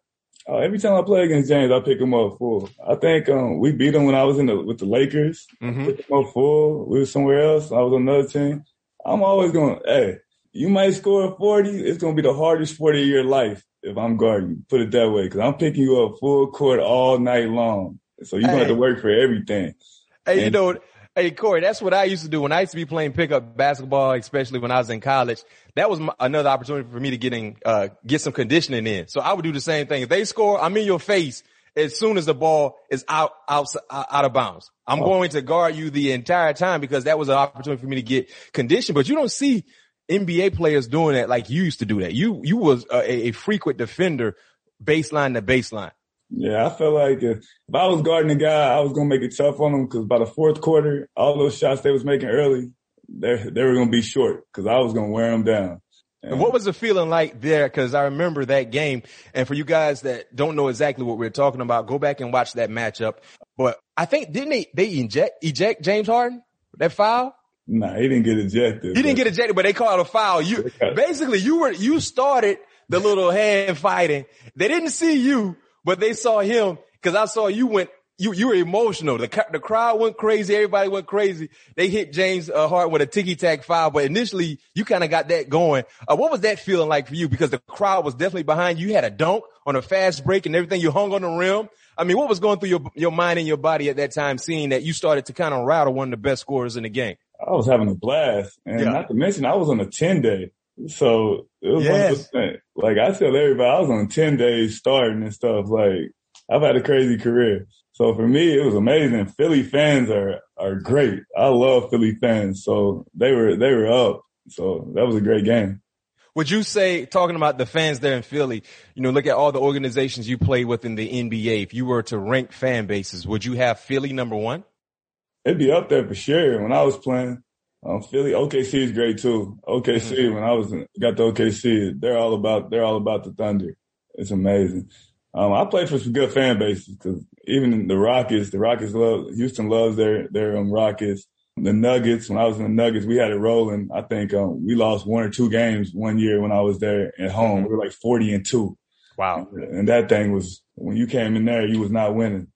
Uh, every time I play against James, I pick him up full. I think um, we beat him when I was in the, with the Lakers. Mm-hmm. I picked him up full. We were somewhere else. I was on another team. I'm always going, hey, you might score forty. It's going to be the hardest forty of your life if I'm guarding you. Put it that way, because I'm picking you up full court all night long. So you're hey. going to have to work for everything. Hey, and, you know, Hey, Corey, that's what I used to do when I used to be playing pickup basketball, especially when I was in college. That was my, another opportunity for me to get in, uh, get some conditioning in. So I would do the same thing. If they score, I'm in your face as soon as the ball is out, out, out of bounds. I'm oh. going to guard you the entire time, because that was an opportunity for me to get conditioned. But you don't see N B A players doing that like you used to do that. You, you was a, a frequent defender baseline to baseline. Yeah, I felt like if, if I was guarding a guy, I was going to make it tough on him, because by the fourth quarter, all those shots they was making early, they they were going to be short, because I was going to wear them down. And, and what was the feeling like there? Because I remember that game. And for you guys that don't know exactly what we're talking about, go back and watch that matchup. But I think, didn't they, they eject, eject James Harden, that foul? Nah, he didn't get ejected. He didn't get ejected, but they called a foul. You Basically, you were you started the little hand fighting. They didn't see you, but they saw him, because I saw you went, you, you were emotional. The the crowd went crazy. Everybody went crazy. They hit James uh, Harden with a ticky-tack foul, but initially you kind of got that going. Uh, what was that feeling like for you? Because the crowd was definitely behind you. You had a dunk on a fast break and everything. You hung on the rim. I mean, what was going through your, your mind and your body at that time, seeing that you started to kind of rattle one of the best scorers in the game? I was having a blast. And yeah. not to mention, I was on a ten-day. So it was yes. one hundred percent. Like, I tell everybody, I was on ten days starting and stuff. Like, I've had a crazy career. So for me, it was amazing. Philly fans are, are great. I love Philly fans. So they were, they were up. So that was a great game. Would you say, talking about the fans there in Philly, you know, look at all the organizations you play with in the N B A. If you were to rank fan bases, would you have Philly number one? It'd be up there for sure. When I was playing, Um, Philly, O K C is great too. O K C, mm-hmm. when I was in, got the O K C, they're all about they're all about the Thunder. It's amazing. Um, I played for some good fan bases, because even the Rockets, the Rockets love Houston loves their their um, Rockets. The Nuggets, when I was in the Nuggets, we had it rolling. I think um, we lost one or two games one year when I was there at home. Mm-hmm. We were like forty and two. Wow! And, and that thing was, when you came in there, you was not winning.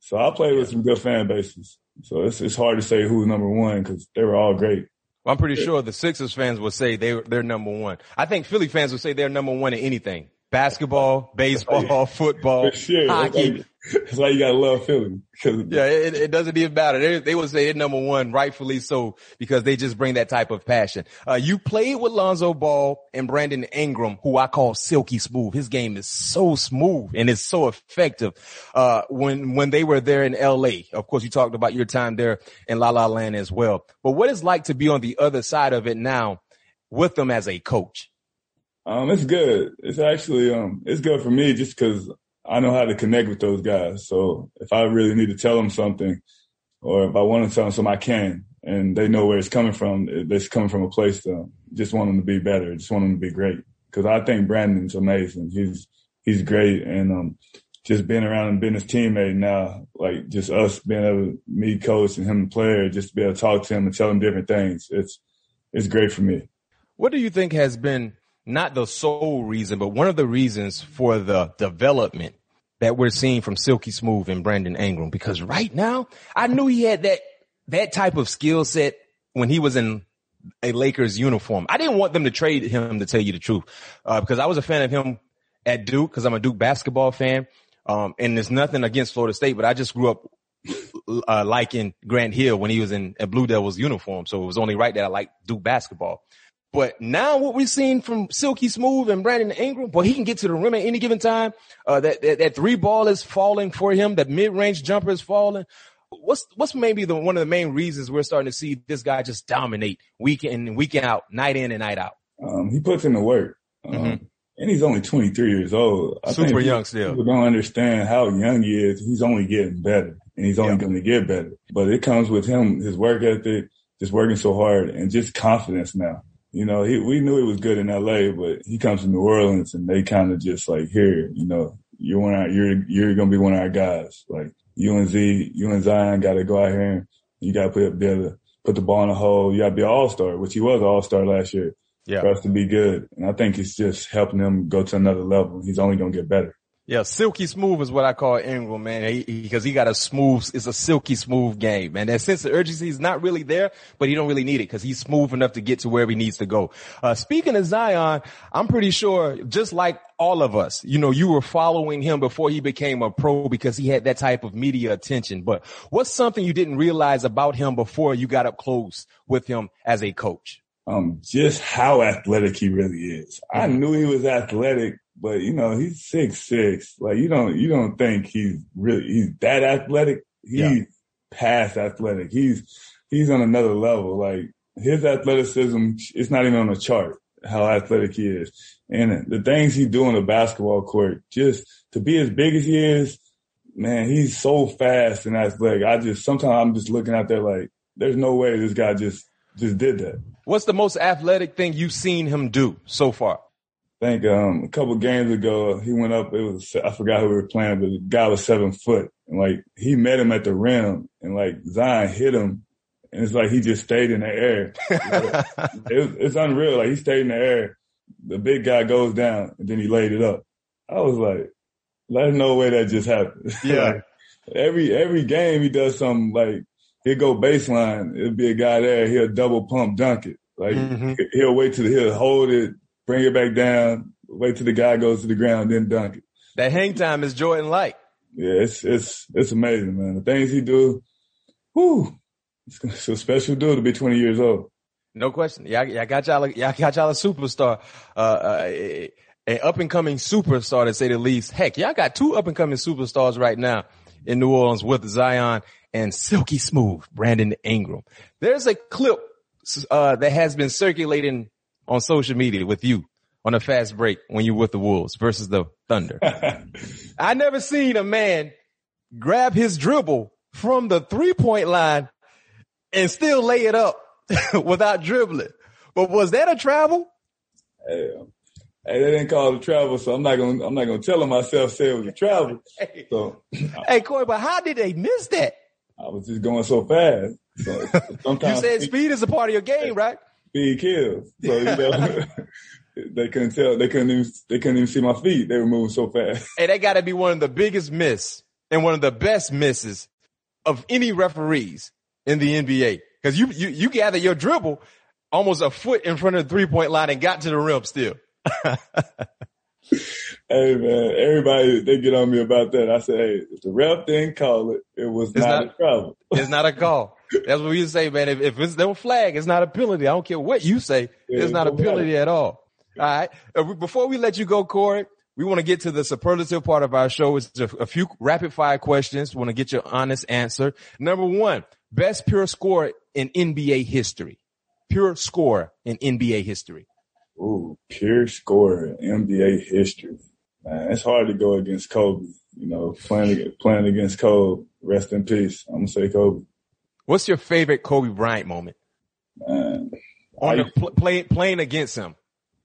So I played with some good fan bases. So it's it's hard to say who's number one, because they were all great. Well, I'm pretty yeah. sure the Sixers fans would say they they're number one. I think Philly fans would say they're number one in anything: basketball, baseball, yeah. football, sure. hockey. That's why you gotta love Philly. Yeah, it, it doesn't even matter. They, they would say they're number one, rightfully so, because they just bring that type of passion. Uh, you played with Lonzo Ball and Brandon Ingram, who I call silky smooth. His game is so smooth and it's so effective. Uh, when, when they were there in L A, of course, you talked about your time there in La La Land as well. But what it's like to be on the other side of it now with them as a coach? Um, it's good. It's actually, um, it's good for me, just because I know how to connect with those guys. So if I really need to tell them something, or if I want to tell them something, I can. And they know where it's coming from. It's coming from a place to, just want him to be better. Just want him to be great. Because I think Brandon's amazing. He's he's great, and um, just being around and being his teammate now, like just us being able, me coach and him the player, just to be able to talk to him and tell him different things. It's it's great for me. What do you think has been not the sole reason, but one of the reasons for the development that we're seeing from Silky Smooth and Brandon Ingram? Because right now, I knew he had that that type of skill set when he was in a Lakers uniform. I didn't want them to trade him, to tell you the truth, uh, because I was a fan of him at Duke, because I'm a Duke basketball fan. Um, and there's nothing against Florida State, but I just grew up uh, liking Grant Hill when he was in a Blue Devils uniform. So it was only right that I liked Duke basketball. But now what we've seen from Silky Smooth and Brandon Ingram, but he can get to the rim at any given time. Uh, that, that, that three ball is falling for him. That mid-range jumper is falling. What's what's maybe the one of the main reasons we're starting to see this guy just dominate week in and week out, night in and night out? Um, he puts in the work. Um, mm-hmm. And he's only twenty-three years old. I Super think young still. People don't understand how young he is. He's only getting better, and he's only yeah. going to get better. But it comes with him, his work ethic, just working so hard, and just confidence now. You know, he, we knew he was good in L A, but he comes to New Orleans, and they kind of just like, here, you know, you're one of our, you're you're going to be one of our guys. Like you and Z, you and Zion got to go out here, and you got to put be able to put the ball in the hole. You got to be an all-star, which he was an all-star last year. Yeah. For us to be good. And I think it's just helping him go to another level. He's only going to get better. Yeah, Silky Smooth is what I call Ingram, man, because he, he got a smooth, it's a silky smooth game, man. That sense of urgency is not really there, but he don't really need it because he's smooth enough to get to wherever he needs to go. Uh, speaking of Zion, I'm pretty sure, just like all of us, you know, you were following him before he became a pro because he had that type of media attention. But what's something you didn't realize about him before you got up close with him as a coach? Um, just how athletic he really is. I knew he was athletic, but you know, he's six six. Like you don't, you don't think he's really, he's that athletic. He's yeah. past athletic. He's, he's on another level. Like his athleticism, it's not even on a chart how athletic he is. And the things he do on the basketball court, just to be as big as he is, man, he's so fast and athletic. I just, sometimes I'm just looking out there like, there's no way this guy just, just did that. What's the most athletic thing you've seen him do so far? I think um, a couple games ago, he went up. It was I forgot who we were playing, but the guy was seven foot. And, like, he met him at the rim, and, like, Zion hit him. And it's like he just stayed in the air. Like, it, it's unreal. Like, he stayed in the air. The big guy goes down, and then he laid it up. I was like, there's no way that just happened. Yeah. Like, every every game he does something, like, he'll go baseline. It'll be a guy there. He'll double pump dunk it. Like mm-hmm. he'll wait till he'll hold it, bring it back down, wait till the guy goes to the ground, then dunk it. That hang time is Jordan Light. Yeah, it's it's it's amazing, man. The things he do, whoo, it's a special dude to be twenty years old. No question. Yeah, I got y'all. Y'all got y'all a superstar. Uh, uh, an up and coming superstar, to say the least. Heck, y'all got two up and coming superstars right now in New Orleans with Zion and Silky Smooth Brandon Ingram. There's a clip uh that has been circulating on social media with you on a fast break when you're with the Wolves versus the Thunder. I never seen a man grab his dribble from the three-point line and still lay it up without dribbling. But was that a travel? Hey, Hey, they didn't call it a travel, so I'm not gonna I'm not gonna tell them myself say it was a travel. Hey, so, hey Corey, but how did they miss that? I was just going so fast. So sometimes you said speed is a part of your game, right? Speed kills. So you know, they couldn't tell. They couldn't even. They couldn't even see my feet. They were moving so fast. Hey, that got to be one of the biggest miss and one of the best misses of any referees in the N B A, because you you you gather your dribble almost a foot in front of the three point line and got to the rim still. Hey man, everybody, they get on me about that. I said, hey, if the ref didn't call it, it was not, not a travel. It's not a call. That's what we say, man. If, if it's no flag, it's not a penalty. I don't care what you say. Yeah, it's not a penalty at all. All right. Before we let you go, Corey, we want to get to the superlative part of our show. It's a, a few rapid fire questions. We want to get your honest answer. Number one, best pure score in N B A history. Pure score in N B A history. Ooh, pure scorer in N B A history. Man, it's hard to go against Kobe. You know, playing playing against Kobe. Rest in peace. I'm gonna say Kobe. What's your favorite Kobe Bryant moment? Man, Under, I, play, playing against him.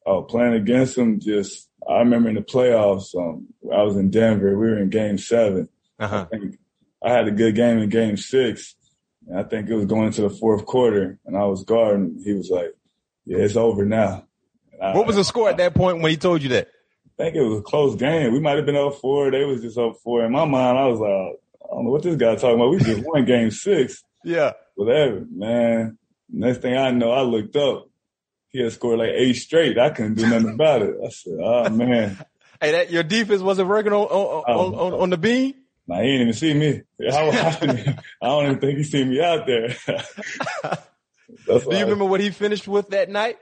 Oh, playing against him, just – I remember in the playoffs, um, I was in Denver. We were in game seven. Uh-huh. I think I had a good game in game six, and I think it was going into the fourth quarter, and I was guarding. He was like, yeah, it's over now. I, what was the score I, at that point when he told you that? I think it was a close game. We might have been up four. They was just up four. In my mind, I was like, I don't know what this guy's talking about. We just won game six. Yeah. Whatever, man. Next thing I know, I looked up. He had scored like eight straight. I couldn't do nothing about it. I said, oh, man. Hey, that your defense wasn't working on on, on, on, on the beam? Nah, he didn't even see me. I, I, I don't even think he seen me out there. Do you remember I, what he finished with that night?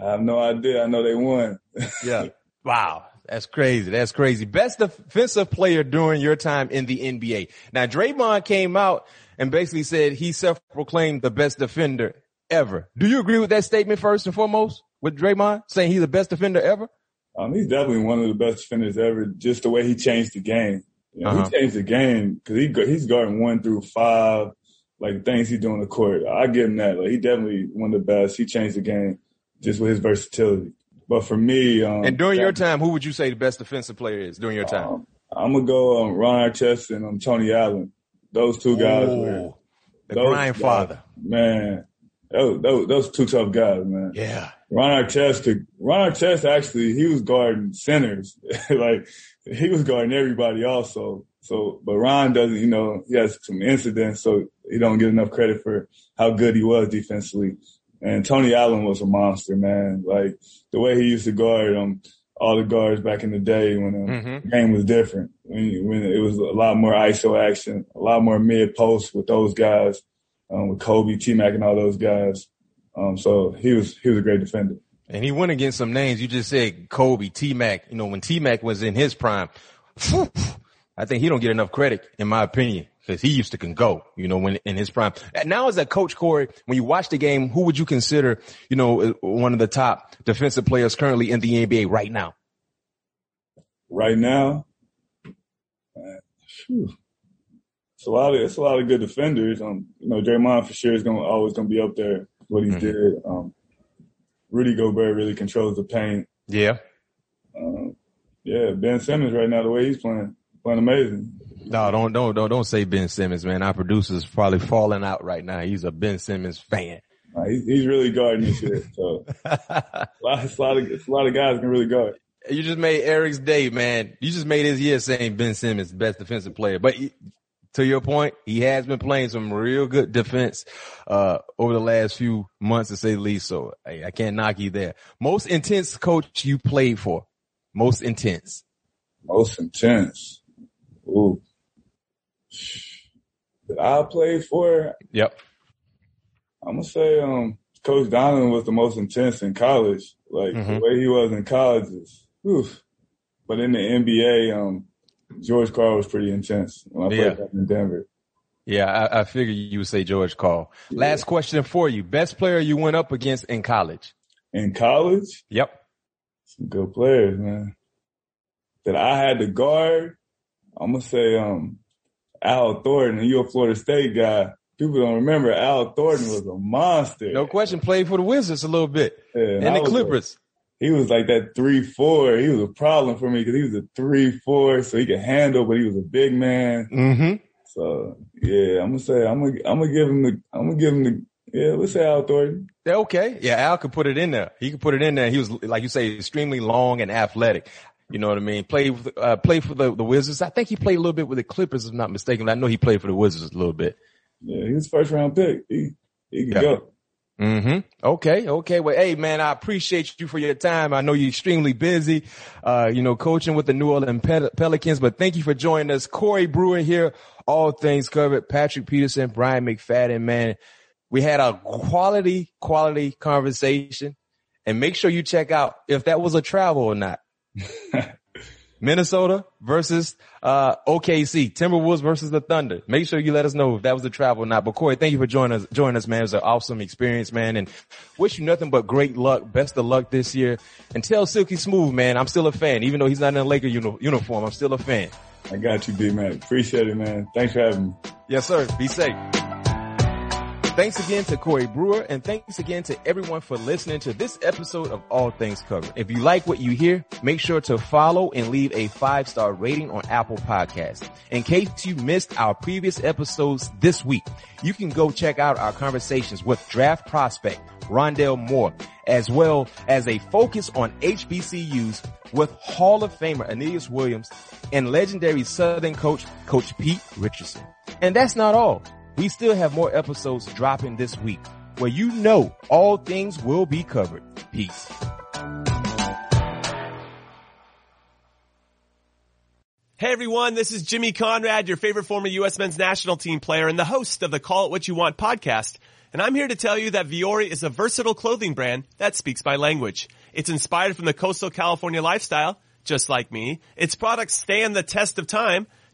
I have no idea. I know they won. Yeah. Wow. That's crazy. That's crazy. Best defensive player during your time in the N B A. Now, Draymond came out and basically said he self-proclaimed the best defender ever. Do you agree with that statement first and foremost, with Draymond saying he's the best defender ever? Um, he's definitely one of the best defenders ever, just the way he changed the game. You know, uh-huh. He changed the game because he, he's guarding one through five, like things he do on the court. I give him that. Like, he definitely one of the best. He changed the game just with his versatility. But for me, um, and during that, your time, who would you say the best defensive player is during your time? Um, I'm gonna go um, Ron Artest and um, Tony Allen. Those two guys, Ooh, were, the those grandfather, guys, man. Those, those those two tough guys, man. Yeah, Ron Artest could. Ron Artest actually, he was guarding centers, like he was guarding everybody also. So, but Ron doesn't, you know, he has some incidents, so he don't get enough credit for how good he was defensively. And Tony Allen was a monster, man. Like, the way he used to guard um, all the guards back in the day when um, mm-hmm. the game was different, when, when it was a lot more I S O action, a lot more mid-post with those guys, um, with Kobe, T-Mac, and all those guys. Um, so he was he was a great defender. And he went against some names. You just said Kobe, T-Mac. You know, when T-Mac was in his prime, whew, I think he don't get enough credit, in my opinion. Because he used to can go, you know, when in his prime. Now as a coach, Corey, when you watch the game, who would you consider, you know, one of the top defensive players currently in the N B A right now? Right now, man, it's a lot of it's a lot of good defenders. Um, you know, Draymond for sure is going always going to be up there. What he mm-hmm. did, um, Rudy Gobert really controls the paint. Yeah, um, yeah. Ben Simmons right now, the way he's playing, playing amazing. No, don't, don't, don't, don't say Ben Simmons, man. Our producer's probably falling out right now. He's a Ben Simmons fan. Nah, he's, he's really guarding this shit. So, a, lot, it's a, lot of, it's a lot of guys can really guard. You just made Eric's day, man. You just made his year saying Ben Simmons, best defensive player. But he, to your point, he has been playing some real good defense, uh, over the last few months, to say the least. So I, I can't knock you there. Most intense coach you played for? Most intense. Most intense. Ooh. That I played for. Yep. I'm gonna say um, Coach Donovan was the most intense in college. Like mm-hmm. the way he was in college is, whew. But in the N B A, um, George Karl was pretty intense when I played yeah. back in Denver. Yeah, I, I figured you would say George Karl. Yeah. Last question for you: best player you went up against in college? In college? Yep. Some good players, man. That I had to guard. I'm gonna say um. Al Thornton, and you're a Florida State guy. People don't remember Al Thornton was a monster. No question. Played for the Wizards a little bit. Yeah, and and the Clippers. A, he was like that three four. He was a problem for me because he was a three four, so he could handle, but he was a big man. Mm-hmm. So yeah, I'm gonna say I'm gonna I'm gonna give him the I'm gonna give him the yeah. Let's say Al Thornton. Okay. Yeah, Al could put it in there. He could put it in there. He was, like you say, extremely long and athletic. You know what I mean? Played, uh, played for the, the Wizards. I think he played a little bit with the Clippers, if I'm not mistaken. I know he played for the Wizards a little bit. Yeah, he was first round pick. He, he can yeah. go. Mm-hmm. Okay. Okay. Well, hey, man, I appreciate you for your time. I know you're extremely busy, uh, you know, coaching with the New Orleans Pel- Pelicans, but thank you for joining us. Corey Brewer here. All Things Covered. Patrick Peterson, Bryant McFadden, man. We had a quality, quality conversation, and make sure you check out if that was a travel or not. Minnesota versus uh O K C, Timberwolves versus the Thunder. Make sure you let us know if that was a travel or not. But Corey, thank you for joining us, joining us, man. It was an awesome experience, man, and wish you nothing but great luck. Best of luck this year. And tell Silky Smooth, man, I'm still a fan. Even though he's not in a Laker uni- uniform, I'm still a fan. I got you, B-Man. Appreciate it, man. Thanks for having me. Yes, sir. Be safe. Thanks again to Corey Brewer, and thanks again to everyone for listening to this episode of All Things Covered. If you like what you hear, make sure to follow and leave a five-star rating on Apple Podcasts. In case you missed our previous episodes this week, you can go check out our conversations with draft prospect Rondale Moore, as well as a focus on H B C Us with Hall of Famer Aeneas Williams and legendary Southern coach, Coach Pete Richardson. And that's not all. We still have more episodes dropping this week where you know all things will be covered. Peace. Hey everyone, this is Jimmy Conrad, your favorite former U S men's national team player and the host of the Call It What You Want podcast. And I'm here to tell you that Vuori is a versatile clothing brand that speaks my language. It's inspired from the coastal California lifestyle, just like me. Its products stand the test of time,